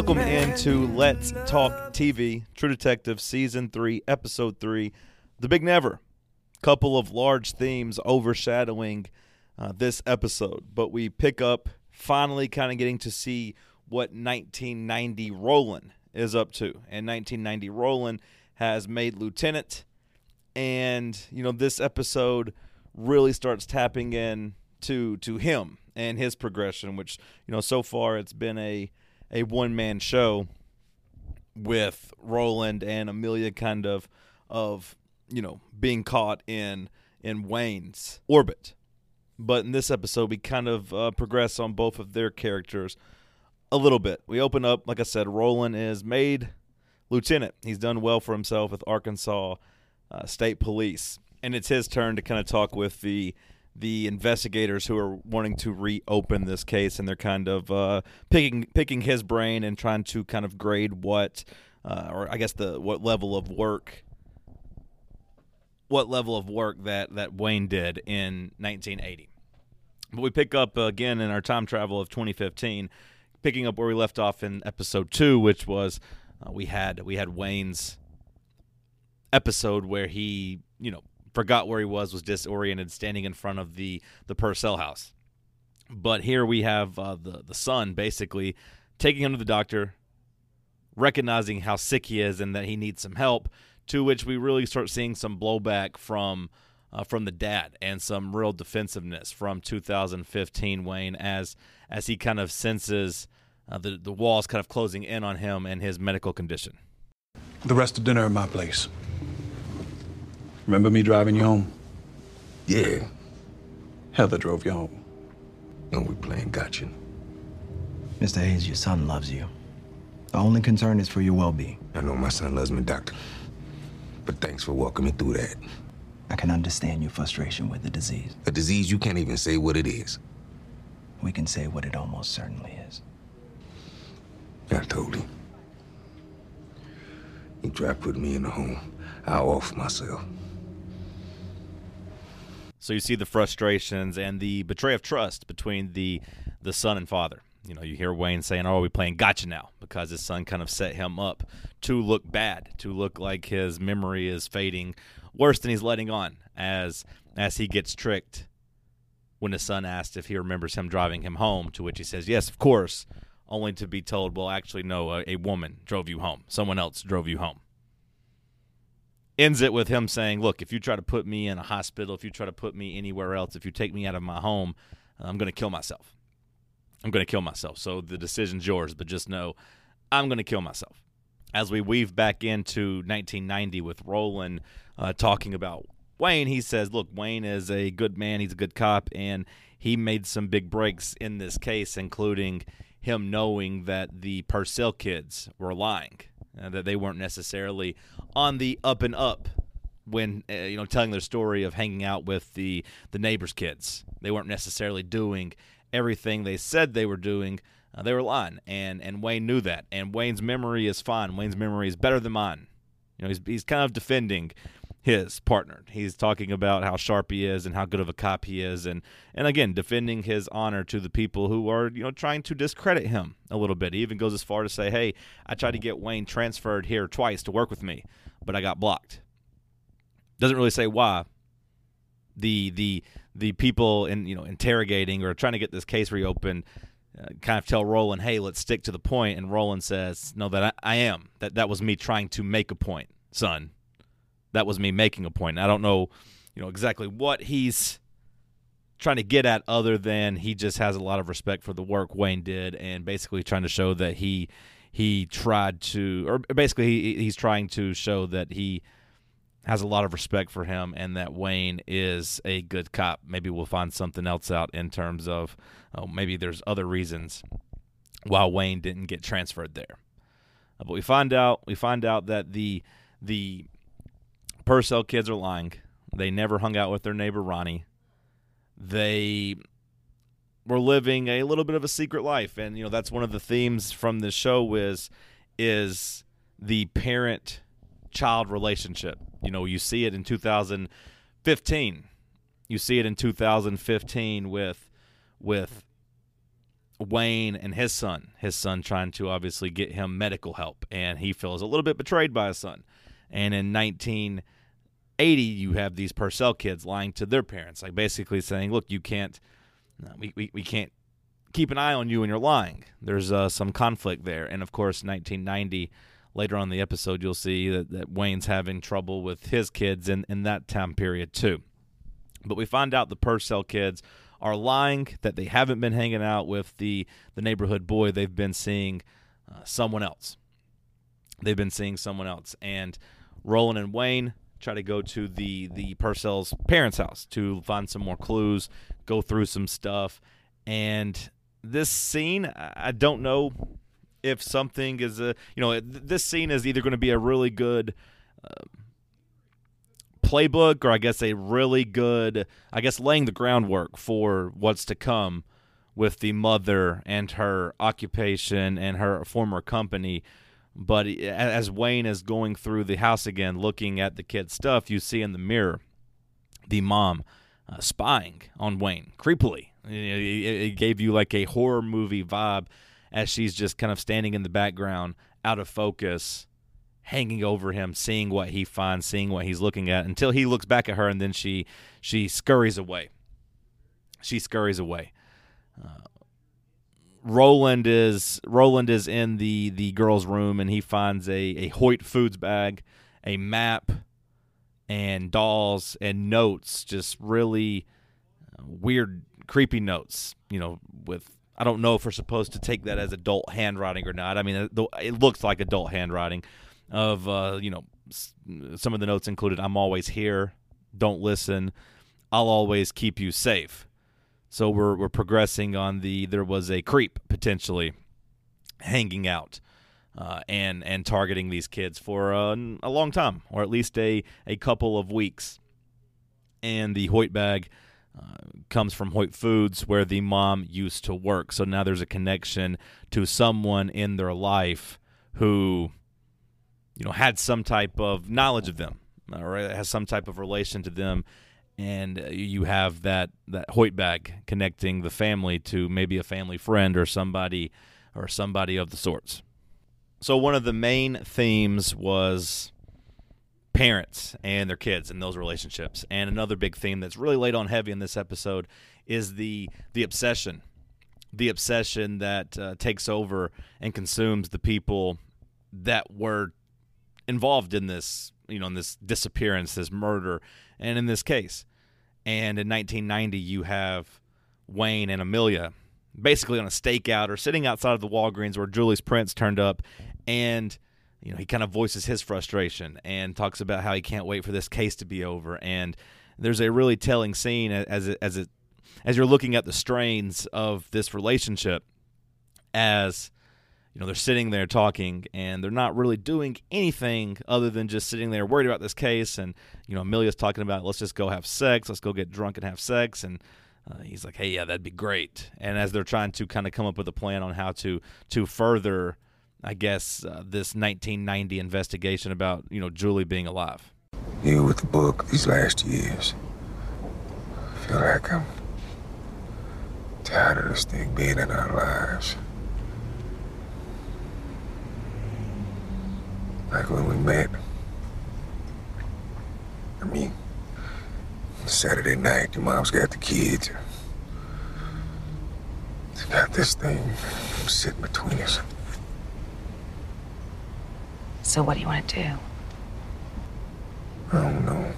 Welcome into Let's Talk TV, True Detective, Season 3, Episode 3, The Big Never. Couple of large themes overshadowing this episode, but we pick up finally kind of getting to see what 1990 Roland is up to. And 1990 Roland has made lieutenant, and you know, this episode really starts tapping in to him and his progression, which, you know, so far it's been a one-man show with Roland and Amelia kind of you know, being caught in Wayne's orbit. But in this episode, we kind of progress on both of their characters a little bit. We open up, like I said, Roland is made lieutenant. He's done well for himself with Arkansas State Police. And it's his turn to kind of talk with the investigators who are wanting to reopen this case, and they're kind of picking his brain and trying to kind of grade what level of work that Wayne did in 1980. But we pick up again in our time travel of 2015, picking up where we left off in episode 2, which was we had Wayne's episode where he, you know, forgot where he was disoriented, standing in front of the Purcell house. But here we have the son basically taking him to the doctor, recognizing how sick he is and that he needs some help, to which we really start seeing some blowback from the dad and some real defensiveness from 2015 Wayne as he kind of senses the walls kind of closing in on him and his medical condition. The rest of dinner at my place. Remember me driving you home? Yeah. Heather drove you home. And we playing gotcha. Mr. Hayes, your son loves you. The only concern is for your well-being. I know my son loves me, doctor. But thanks for walking me through that. I can understand your frustration with the disease. A disease you can't even say what it is. We can say what it almost certainly is. I told him. He tried putting me in the home. I off myself. So you see the frustrations and the betrayal of trust between the son and father. You know, you hear Wayne saying, "Oh, are we playing gotcha now?" Because his son kind of set him up to look bad, to look like his memory is fading worse than he's letting on as he gets tricked when his son asked if he remembers him driving him home, to which he says, "Yes, of course," only to be told, "Well, actually, no, a woman drove you home. Someone else drove you home." Ends it with him saying, "Look, if you try to put me in a hospital, if you try to put me anywhere else, if you take me out of my home, I'm going to kill myself. I'm going to kill myself. So the decision's yours, but just know I'm going to kill myself." As we weave back into 1990 with Roland talking about Wayne, he says, look, Wayne is a good man. He's a good cop, and he made some big breaks in this case, including him knowing that the Purcell kids were lying. That they weren't necessarily on the up and up when telling their story of hanging out with the neighbor's kids. They weren't necessarily doing everything they said they were doing. They were lying, and Wayne knew that. And Wayne's memory is fine. Wayne's memory is better than mine. You know, he's kind of defending his partner. He's talking about how sharp he is and how good of a cop he is, and again, defending his honor to the people who are, trying to discredit him a little bit. He even goes as far to say, hey, I tried to get Wayne transferred here twice to work with me, but I got blocked. Doesn't really say why. The people in interrogating or trying to get this case reopened kind of tell Roland, hey, let's stick to the point, and Roland says, no, that I am. That was me trying to make a point, son. That was me making a point. I don't know, exactly what he's trying to get at, other than he just has a lot of respect for the work Wayne did, and basically trying to show that he tried to, or basically he's trying to show that he has a lot of respect for him and that Wayne is a good cop. Maybe we'll find something else out in terms of maybe there's other reasons why Wayne didn't get transferred there. But we find out that the Purcell kids are lying. They never hung out with their neighbor Ronnie. They were living a little bit of a secret life, and that's one of the themes from this show is the parent-child relationship. You see it in 2015. You see it in 2015 with Wayne and his son trying to obviously get him medical help, and he feels a little bit betrayed by his son. And in 1980, you have these Purcell kids lying to their parents, like basically saying, look, you can't, we can't keep an eye on you when you're lying. There's some conflict there. And of course, 1990, later on in the episode, you'll see that Wayne's having trouble with his kids in that time period too. But we find out the Purcell kids are lying, that they haven't been hanging out with the neighborhood boy. They've been seeing someone else. And Roland and Wayne try to go to the Purcell's parents' house to find some more clues, go through some stuff. And this scene, I don't know if something is this scene is either going to be a really good playbook, or I guess a really good, laying the groundwork for what's to come with the mother and her occupation and her former company. But as Wayne is going through the house again, looking at the kid's stuff, you see in the mirror the mom spying on Wayne creepily. It gave you like a horror movie vibe as she's just kind of standing in the background, out of focus, hanging over him, seeing what he finds, seeing what he's looking at, until he looks back at her, and then she scurries away. Roland is in the girl's room, and he finds a Hoyt Foods bag, a map, and dolls and notes, just really weird, creepy notes. With, I don't know if we're supposed to take that as adult handwriting or not. I mean, it looks like adult handwriting. Of some of the notes included, I'm always here, don't listen, I'll always keep you safe. So we're progressing on there was a creep potentially hanging out and targeting these kids for a long time, or at least a couple of weeks. And the Hoyt bag comes from Hoyt Foods, where the mom used to work. So now there's a connection to someone in their life who had some type of knowledge of them, or has some type of relation to them. And you have that Hoyt bag connecting the family to maybe a family friend or somebody of the sorts. So one of the main themes was parents and their kids and those relationships. And another big theme that's really laid on heavy in this episode is the obsession. The obsession that takes over and consumes the people that were involved in this, in this disappearance, this murder, and in this case. And in 1990, you have Wayne and Amelia basically on a stakeout, or sitting outside of the Walgreens where Julius Prince turned up, and he kind of voices his frustration and talks about how he can't wait for this case to be over. And there's a really telling scene as you're looking at the strains of this relationship, as they're sitting there talking, and they're not really doing anything other than just sitting there worried about this case. And, Amelia's talking about, let's just go have sex. Let's go get drunk and have sex. And he's like, hey, yeah, that'd be great. And as they're trying to kind of come up with a plan on how to further, I guess, this 1990 investigation about, Julie being alive. You with the book these last years. I feel like I'm tired of this thing being in our lives. Like when we met, Saturday night, your mom's got the kids. It's got this thing sitting between us. So what do you want to do? I don't know.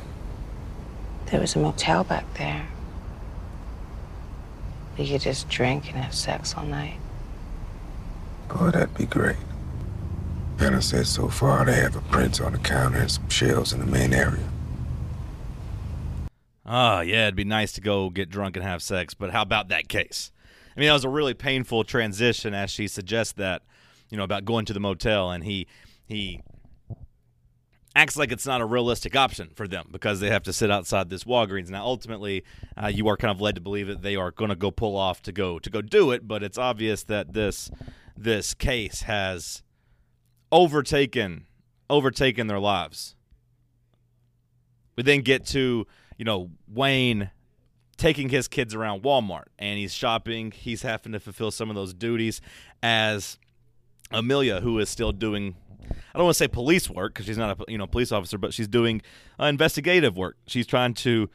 There was a motel back there. We could just drink and have sex all night. Boy, that'd be great. And I said so far they have a prints on the counter and some shells in the main area. Yeah, it'd be nice to go get drunk and have sex, but how about that case? I mean, that was a really painful transition as she suggests that, about going to the motel, and he acts like it's not a realistic option for them because they have to sit outside this Walgreens. Now, ultimately, you are kind of led to believe that they are going to go pull off to go do it, but it's obvious that this case has overtaken their lives. We then get to Wayne taking his kids around Walmart, and he's shopping. He's having to fulfill some of those duties as Amelia, who is still doing, I don't want to say police work because she's not a police officer, but she's doing investigative work. She's trying to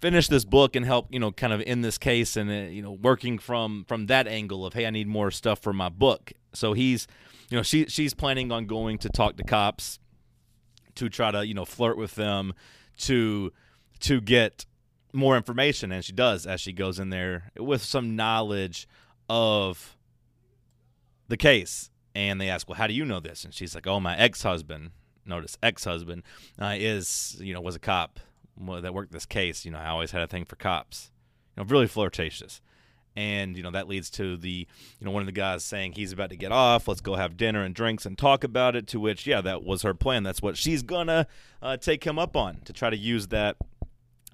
finish this book and help kind of end this case, and working from that angle of, hey, I need more stuff for my book. So he's she's planning on going to talk to cops, to try to flirt with them, to get more information, and she does as she goes in there with some knowledge of the case. And they ask, well, how do you know this? And she's like, oh, my ex-husband, was a cop that worked this case. I always had a thing for cops. Really flirtatious. And, that leads to the, one of the guys saying he's about to get off. Let's go have dinner and drinks and talk about it, to which, yeah, that was her plan. That's what she's going to take him up on, to try to use that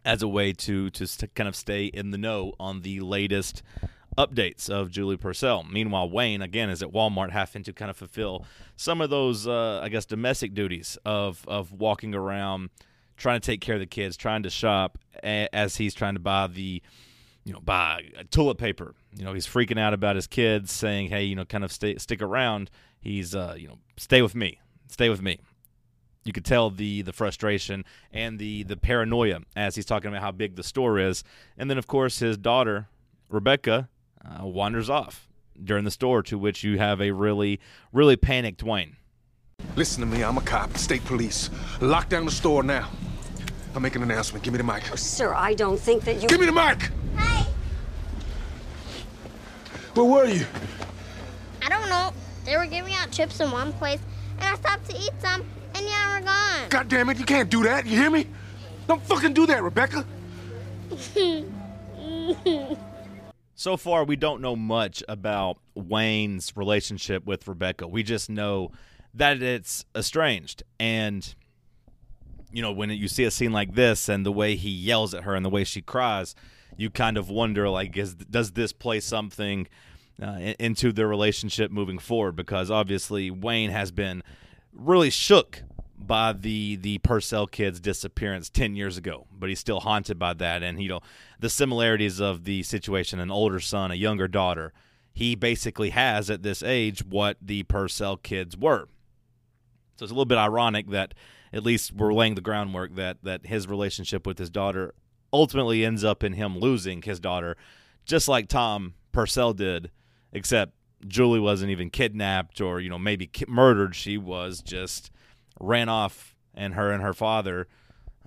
as a way to kind of stay in the know on the latest updates of Julie Purcell. Meanwhile, Wayne, again, is at Walmart having to kind of fulfill some of those, domestic duties of walking around, trying to take care of the kids, trying to shop as he's trying to buy the buy toilet paper. He's freaking out about his kids, saying, hey, kind of stick around. He's, stay with me. You could tell the frustration and the paranoia as he's talking about how big the store is. And then, of course, his daughter, Rebecca, wanders off during the store, to which you have a really, really panicked Wayne. Listen to me. I'm a cop, state police. Lock down the store now. I'm making an announcement. Give me the mic. Oh, sir, I don't think that you... Give me the mic! Hey! Where were you? I don't know. They were giving out chips in one place, and I stopped to eat some, and yeah, we're gone. God damn it, you can't do that. You hear me? Don't fucking do that, Rebecca. So far, we don't know much about Wayne's relationship with Rebecca. We just know that it's estranged, and... when you see a scene like this and the way he yells at her and the way she cries, you kind of wonder, does this play something into their relationship moving forward? Because obviously Wayne has been really shook by the Purcell kids' disappearance 10 years ago, but he's still haunted by that. And, the similarities of the situation, an older son, a younger daughter, he basically has at this age what the Purcell kids were. So it's a little bit ironic that at least we're laying the groundwork that his relationship with his daughter ultimately ends up in him losing his daughter, just like Tom Purcell did, except Julie wasn't even kidnapped or, maybe murdered. She was just ran off, and her father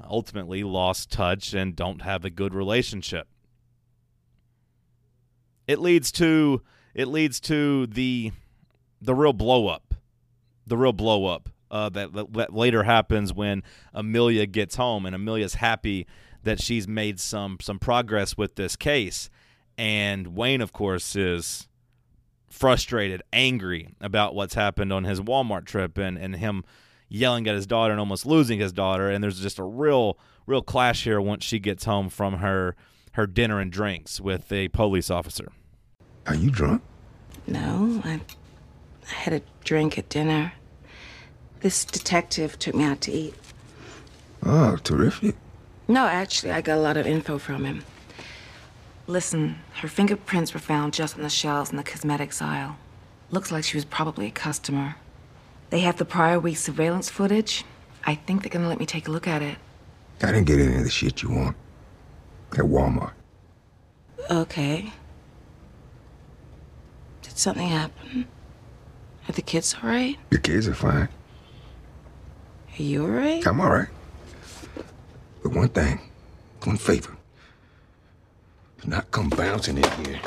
ultimately lost touch and don't have a good relationship. It leads to the real blow-up. The real blow-up. That later happens when Amelia gets home, and Amelia's happy that she's made some progress with this case. And Wayne, of course, is frustrated, angry about what's happened on his Walmart trip and him yelling at his daughter and almost losing his daughter. And there's just a real clash here once she gets home from her dinner and drinks with a police officer. Are you drunk? No, I had a drink at dinner. This detective took me out to eat. Oh, terrific. No, actually, I got a lot of info from him. Listen, her fingerprints were found just on the shelves in the cosmetics aisle. Looks like she was probably a customer. They have the prior week's surveillance footage. I think they're gonna let me take a look at it. I didn't get any of the shit you want at Walmart. Okay. Did something happen? Are the kids all right? The kids are fine. Are you all right? I'm all right. But one thing, one favor. Do not come bouncing in here,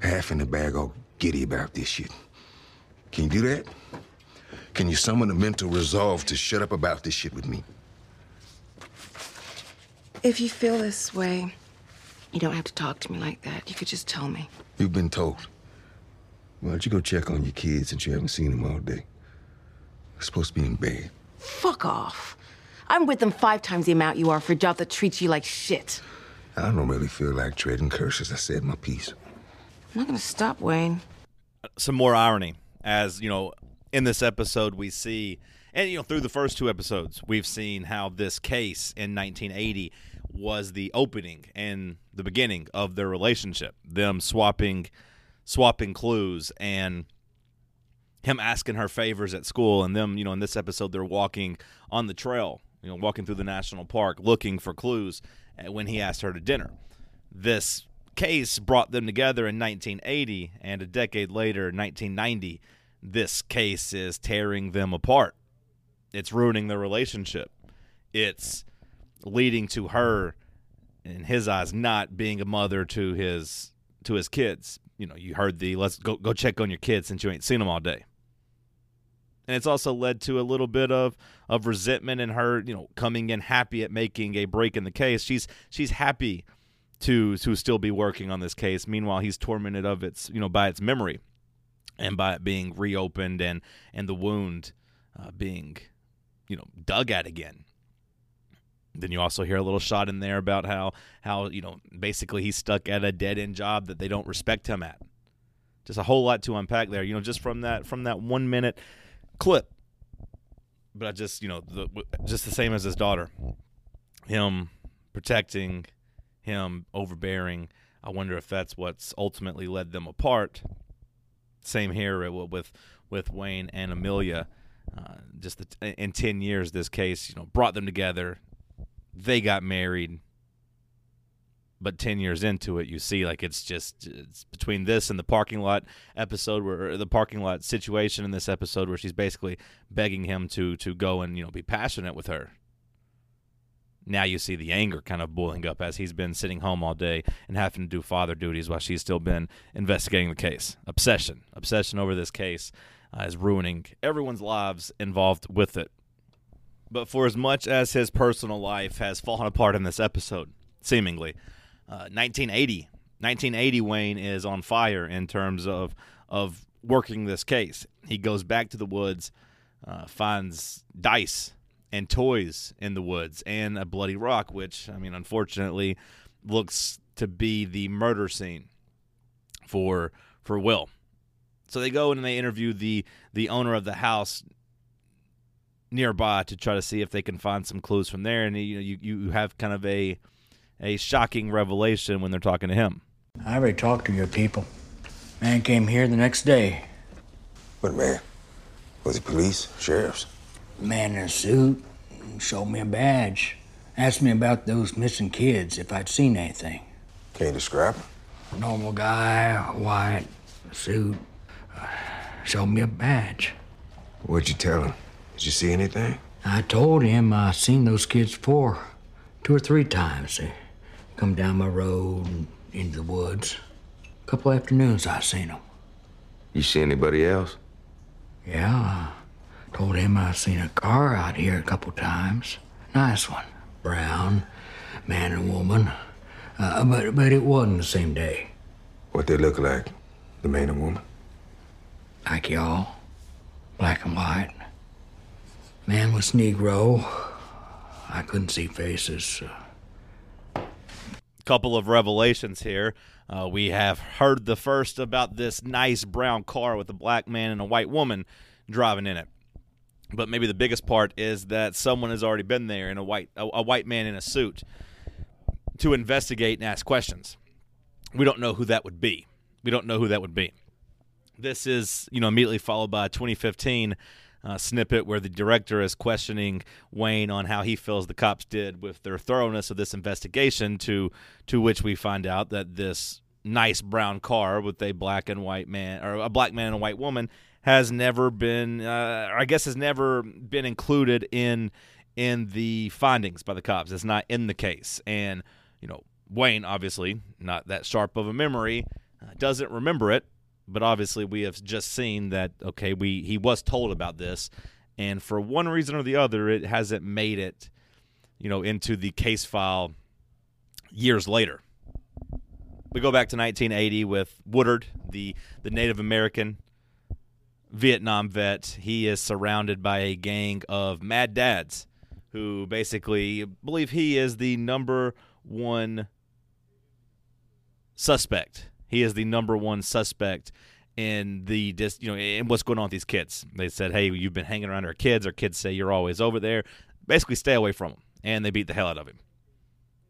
half in the bag, all giddy about this shit. Can you do that? Can you summon a mental resolve to shut up about this shit with me? If you feel this way, you don't have to talk to me like that. You could just tell me. You've been told. Why don't you go check on your kids since you haven't seen them all day? They're supposed to be in bed. Fuck off. I'm with them 5 times the amount you are for a job that treats you like shit. I don't really feel like trading curses. I said my piece. I'm not going to stop, Wayne. Some more irony as, in this episode we see, and, through the first 2 episodes, we've seen how this case in 1980 was the opening and the beginning of their relationship, them swapping clues and him asking her favors at school, and them, you know, in this episode they're walking on the trail, you know, walking through the national park looking for clues when he asked her to dinner. This case brought them together in 1980, and a decade later, 1990, this case is tearing them apart. It's ruining their relationship. It's leading to her, in his eyes, not being a mother to his kids. You know, you heard the "let's go check on your kids since you ain't seen them all day." And it's also led to a little bit of resentment in her, you know, coming in happy at making a break in the case. She's happy to still be working on this case. Meanwhile, he's tormented of its, you know, by its memory and by it being reopened and the wound being, you know, dug at again. Then you also hear a little shot in there about how, you know, basically he's stuck at a dead-end job that they don't respect him at. Just a whole lot to unpack there, you know, just from that 1-minute clip. But I just, you know, just the same as his daughter. Him protecting, him overbearing. I wonder if that's what's ultimately led them apart. Same here with Wayne and Amelia. Just in 10 years, this case, you know, brought them together. They got married, but 10 years into it, you see, like, it's between this and the parking lot episode where the parking lot situation in this episode where she's basically begging him to go and, you know, be passionate with her. Now you see the anger kind of boiling up as he's been sitting home all day and having to do father duties while she's still been investigating the case. Obsession over this case is ruining everyone's lives involved with it. But for as much as his personal life has fallen apart in this episode, seemingly, 1980 Wayne is on fire in terms of working this case. He goes back to the woods, finds dice and toys in the woods, and a bloody rock, which, I mean, unfortunately, looks to be the murder scene for Will. So they go and they interview the owner of the house nearby to try to see if they can find some clues from there, and you have kind of a shocking revelation when they're talking to him. I already talked to your people. Man came here the next day. What man? Was it police, sheriffs? Man in a suit showed me a badge. Asked me about those missing kids, if I'd seen anything. Can't describe him? Normal guy, white, suit, showed me a badge. What'd you tell him? Did you see anything? I told him I seen those kids before, 2 or 3 times. They come down my road and into the woods. A couple afternoons I seen them. You see anybody else? Yeah, I told him I seen a car out here a couple times. Nice one, brown, man and woman. But it wasn't the same day. What they look like, the man and woman? Like y'all, black and white. Man was Negro. I couldn't see faces. Couple of revelations here. We have heard the first about this nice brown car with a black man and a white woman driving in it. But maybe the biggest part is that someone has already been there, in a white man in a suit, to investigate and ask questions. We don't know who that would be. This is, you know, immediately followed by 2015. Snippet where the director is questioning Wayne on how he feels the cops did with their thoroughness of this investigation, to which we find out that this nice brown car with a black and white man, or a black man and a white woman, has never been, has never been included in the findings by the cops. It's not in the case. And, you know, Wayne, obviously, not that sharp of a memory, doesn't remember it. But obviously, we have just seen that, okay, he was told about this, and for one reason or the other, it hasn't made it, you know, into the case file years later. We go back to 1980 with Woodard, the Native American Vietnam vet. He is surrounded by a gang of mad dads who basically believe he is the #1 suspect. He is the #1 suspect in the in what's going on with these kids. They said, "Hey, you've been hanging around our kids. Our kids say you're always over there. Basically, stay away from them." And they beat the hell out of him.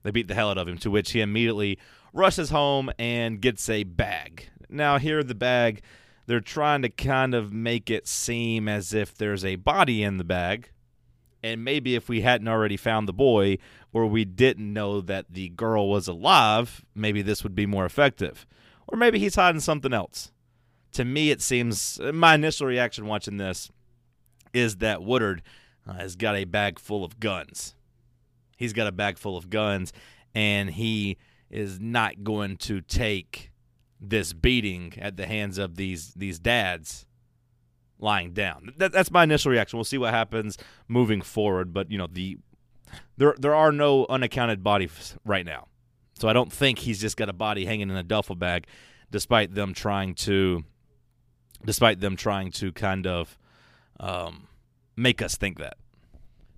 They beat the hell out of him, to which he immediately rushes home and gets a bag. Now, here the bag, they're trying to kind of make it seem as if there's a body in the bag. And maybe if we hadn't already found the boy, or we didn't know that the girl was alive, maybe this would be more effective. Or maybe he's hiding something else. To me, it seems, my initial reaction watching this is that Woodard has got a bag full of guns. He's got a bag full of guns, and he is not going to take this beating at the hands of these dads lying down. That's my initial reaction. We'll see what happens moving forward, but you know, there are no unaccounted bodies right now. So I don't think he's just got a body hanging in a duffel bag, despite them trying to kind of make us think that.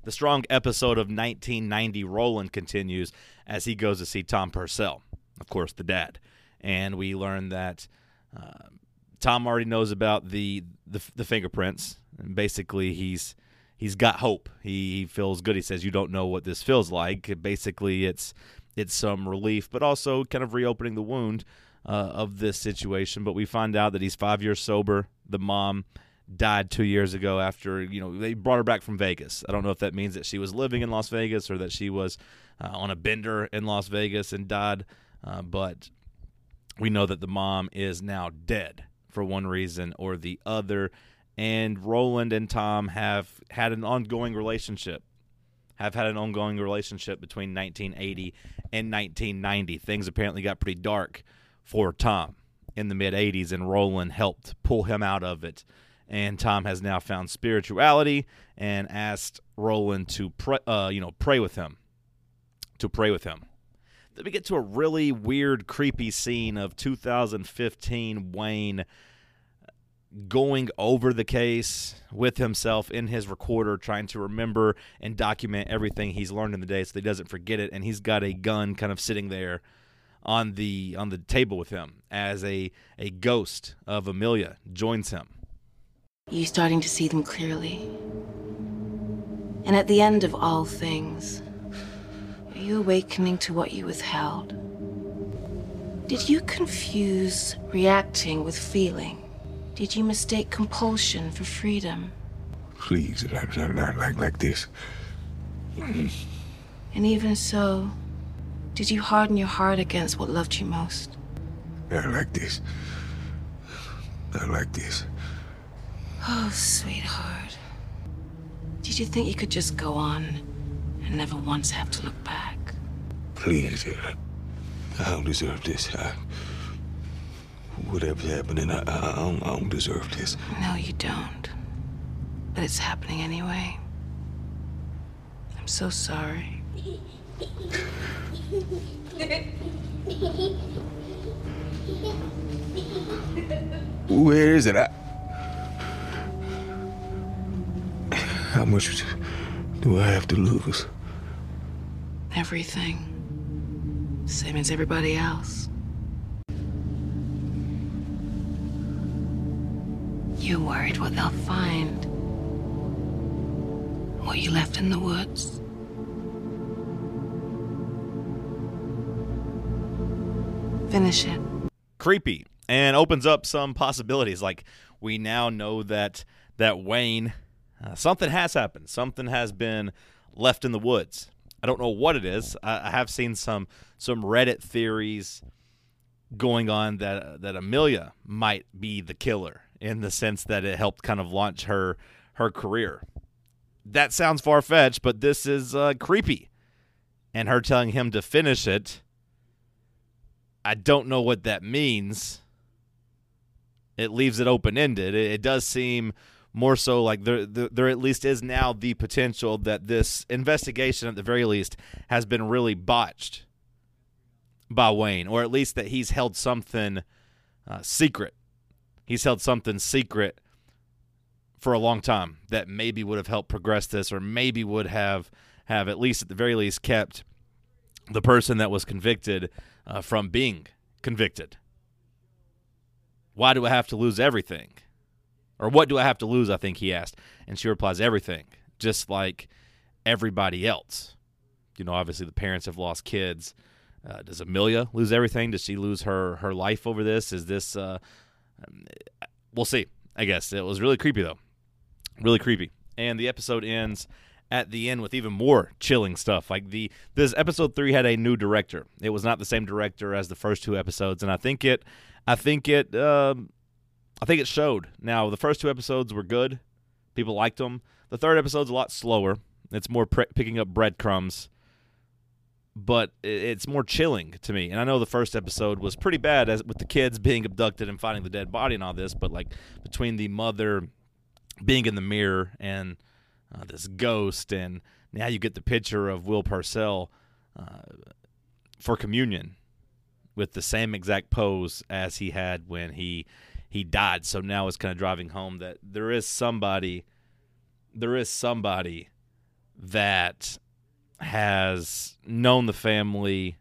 The strong episode of 1990 Roland continues as he goes to see Tom Purcell, of course, the dad. And we learn that Tom already knows about the fingerprints. And basically, he's got hope. He feels good. He says, "You don't know what this feels like." Basically, it's some relief, but also kind of reopening the wound of this situation. But we find out that he's 5 years sober. The mom died 2 years ago after, you know, they brought her back from Vegas. I don't know if that means that she was living in Las Vegas or that she was on a bender in Las Vegas and died. But we know that the mom is now dead for one reason or the other. And Roland and Tom have had an ongoing relationship, between 1980 and 1990. Things apparently got pretty dark for Tom in the mid-'80s, and Roland helped pull him out of it. And Tom has now found spirituality and asked Roland to pray with him. Then we get to a really weird, creepy scene of 2015 Wayne going over the case with himself in his recorder, trying to remember and document everything he's learned in the day so that he doesn't forget it. And he's got a gun kind of sitting there on the table with him as a ghost of Amelia joins him. You're starting to see them clearly. And at the end of all things, are you awakening to what you withheld? Did you confuse reacting with feeling? Did you mistake compulsion for freedom? Please, not like this. And even so, did you harden your heart against what loved you most? Not like this. Oh, sweetheart. Did you think you could just go on and never once have to look back? Please, I don't deserve this. Whatever's happening, I don't deserve this. No, you don't. But it's happening anyway. I'm so sorry. Where is it? How much do I have to lose? Everything. Same as everybody else. You're worried what they'll find. What you left in the woods. Finish it. Creepy. And opens up some possibilities. Like, we now know that Wayne... something has happened. Something has been left in the woods. I don't know what it is. I have seen some Reddit theories going on that Amelia might be the killer in the sense that it helped kind of launch her career. That sounds far-fetched, but this is creepy. And her telling him to finish it, I don't know what that means. It leaves it open-ended. It does seem... more so, like, there at least is now the potential that this investigation, at the very least, has been really botched by Wayne, or at least that he's held something secret. He's held something secret for a long time that maybe would have helped progress this, or maybe would have at least, at the very least, kept the person that was convicted from being convicted. Why do I have to lose everything? Or what do I have to lose, I think he asked. And she replies, everything, just like everybody else. you know, obviously the parents have lost kids. Does Amelia lose everything? Does she lose her life over this? Is this we'll see, I guess. It was really creepy, though. Really creepy. And the episode ends at the end with even more chilling stuff. Like this episode 3 had a new director. It was not the same director as the first two episodes, and I think it showed. Now, the first two episodes were good. People liked them. The third episode's a lot slower. It's more picking up breadcrumbs. But it's more chilling to me. And I know the first episode was pretty bad with the kids being abducted and finding the dead body and all this. But, like, between the mother being in the mirror and this ghost, and now you get the picture of Will Purcell for communion with the same exact pose as he had when he died. So now it's kind of driving home that there is somebody that has known the family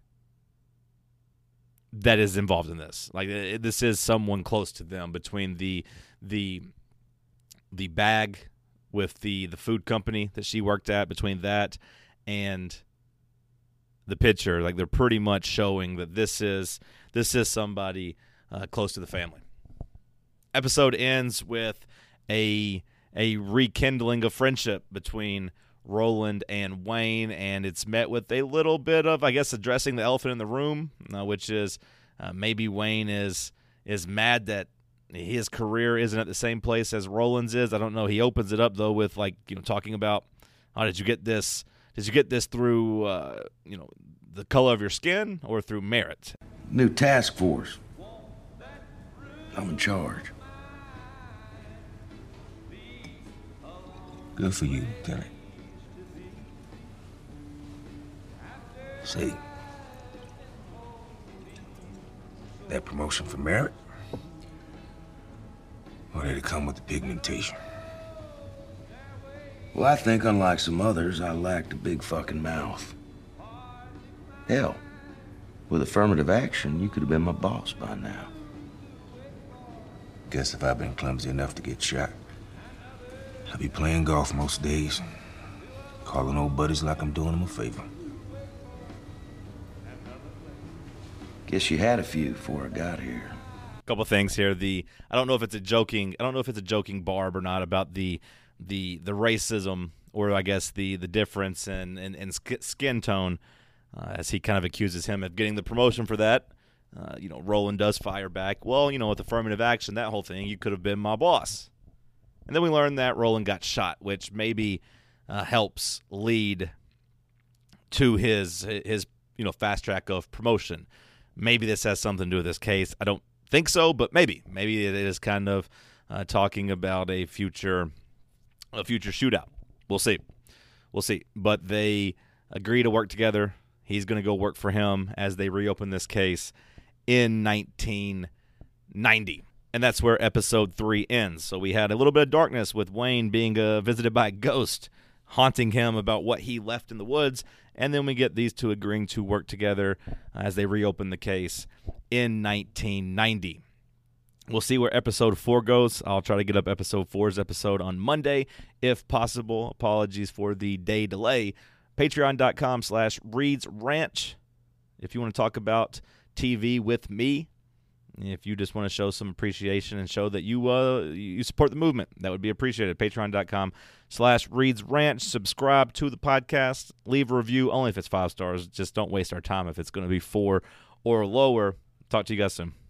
that is involved in this. Like, this is someone close to them. Between the bag with the food company that she worked at, between that and the picture, like, they're pretty much showing that this is somebody close to the family. Episode ends with a rekindling of friendship between Roland and Wayne, and it's met with a little bit of, I guess, addressing the elephant in the room, which is maybe Wayne is mad that his career isn't at the same place as Roland's is. I don't know. He opens it up, though, with, like, you know, talking about, oh, did you get this? Did you get this through, you know, the color of your skin or through merit? New task force. I'm in charge. Good for you, Lieutenant. See, that promotion for merit, or did it come with the pigmentation? Well, I think, unlike some others, I lacked a big fucking mouth. Hell, with affirmative action, you could have been my boss by now. Guess if I'd been clumsy enough to get shot, I'd be playing golf most days, calling old buddies like I'm doing them a favor. Guess you had a few before I got here. A couple things here. I don't know if it's a joking barb or not about the racism, or I guess the difference in skin tone, as he kind of accuses him of getting the promotion for that. You know, Roland does fire back. Well, you know, with affirmative action, that whole thing, you could have been my boss. And then we learn that Roland got shot, which maybe helps lead to his you know, fast track of promotion. Maybe this has something to do with this case. I don't think so, but maybe. Maybe it is kind of talking about a future shootout. We'll see. But they agree to work together. He's going to go work for him as they reopen this case in 1990. And that's where episode 3 ends. So we had a little bit of darkness with Wayne being visited by a ghost, haunting him about what he left in the woods. And then we get these two agreeing to work together as they reopen the case in 1990. We'll see where episode 4 goes. I'll try to get up episode 4's episode on Monday, if possible. Apologies for the day delay. Patreon.com/Reed's Ranch. If you want to talk about TV with me, if you just want to show some appreciation and show that you support the movement, that would be appreciated. Patreon.com/Reed's Ranch. Subscribe to the podcast. Leave a review, only if it's 5 stars. Just don't waste our time if it's going to be 4 or lower. Talk to you guys soon.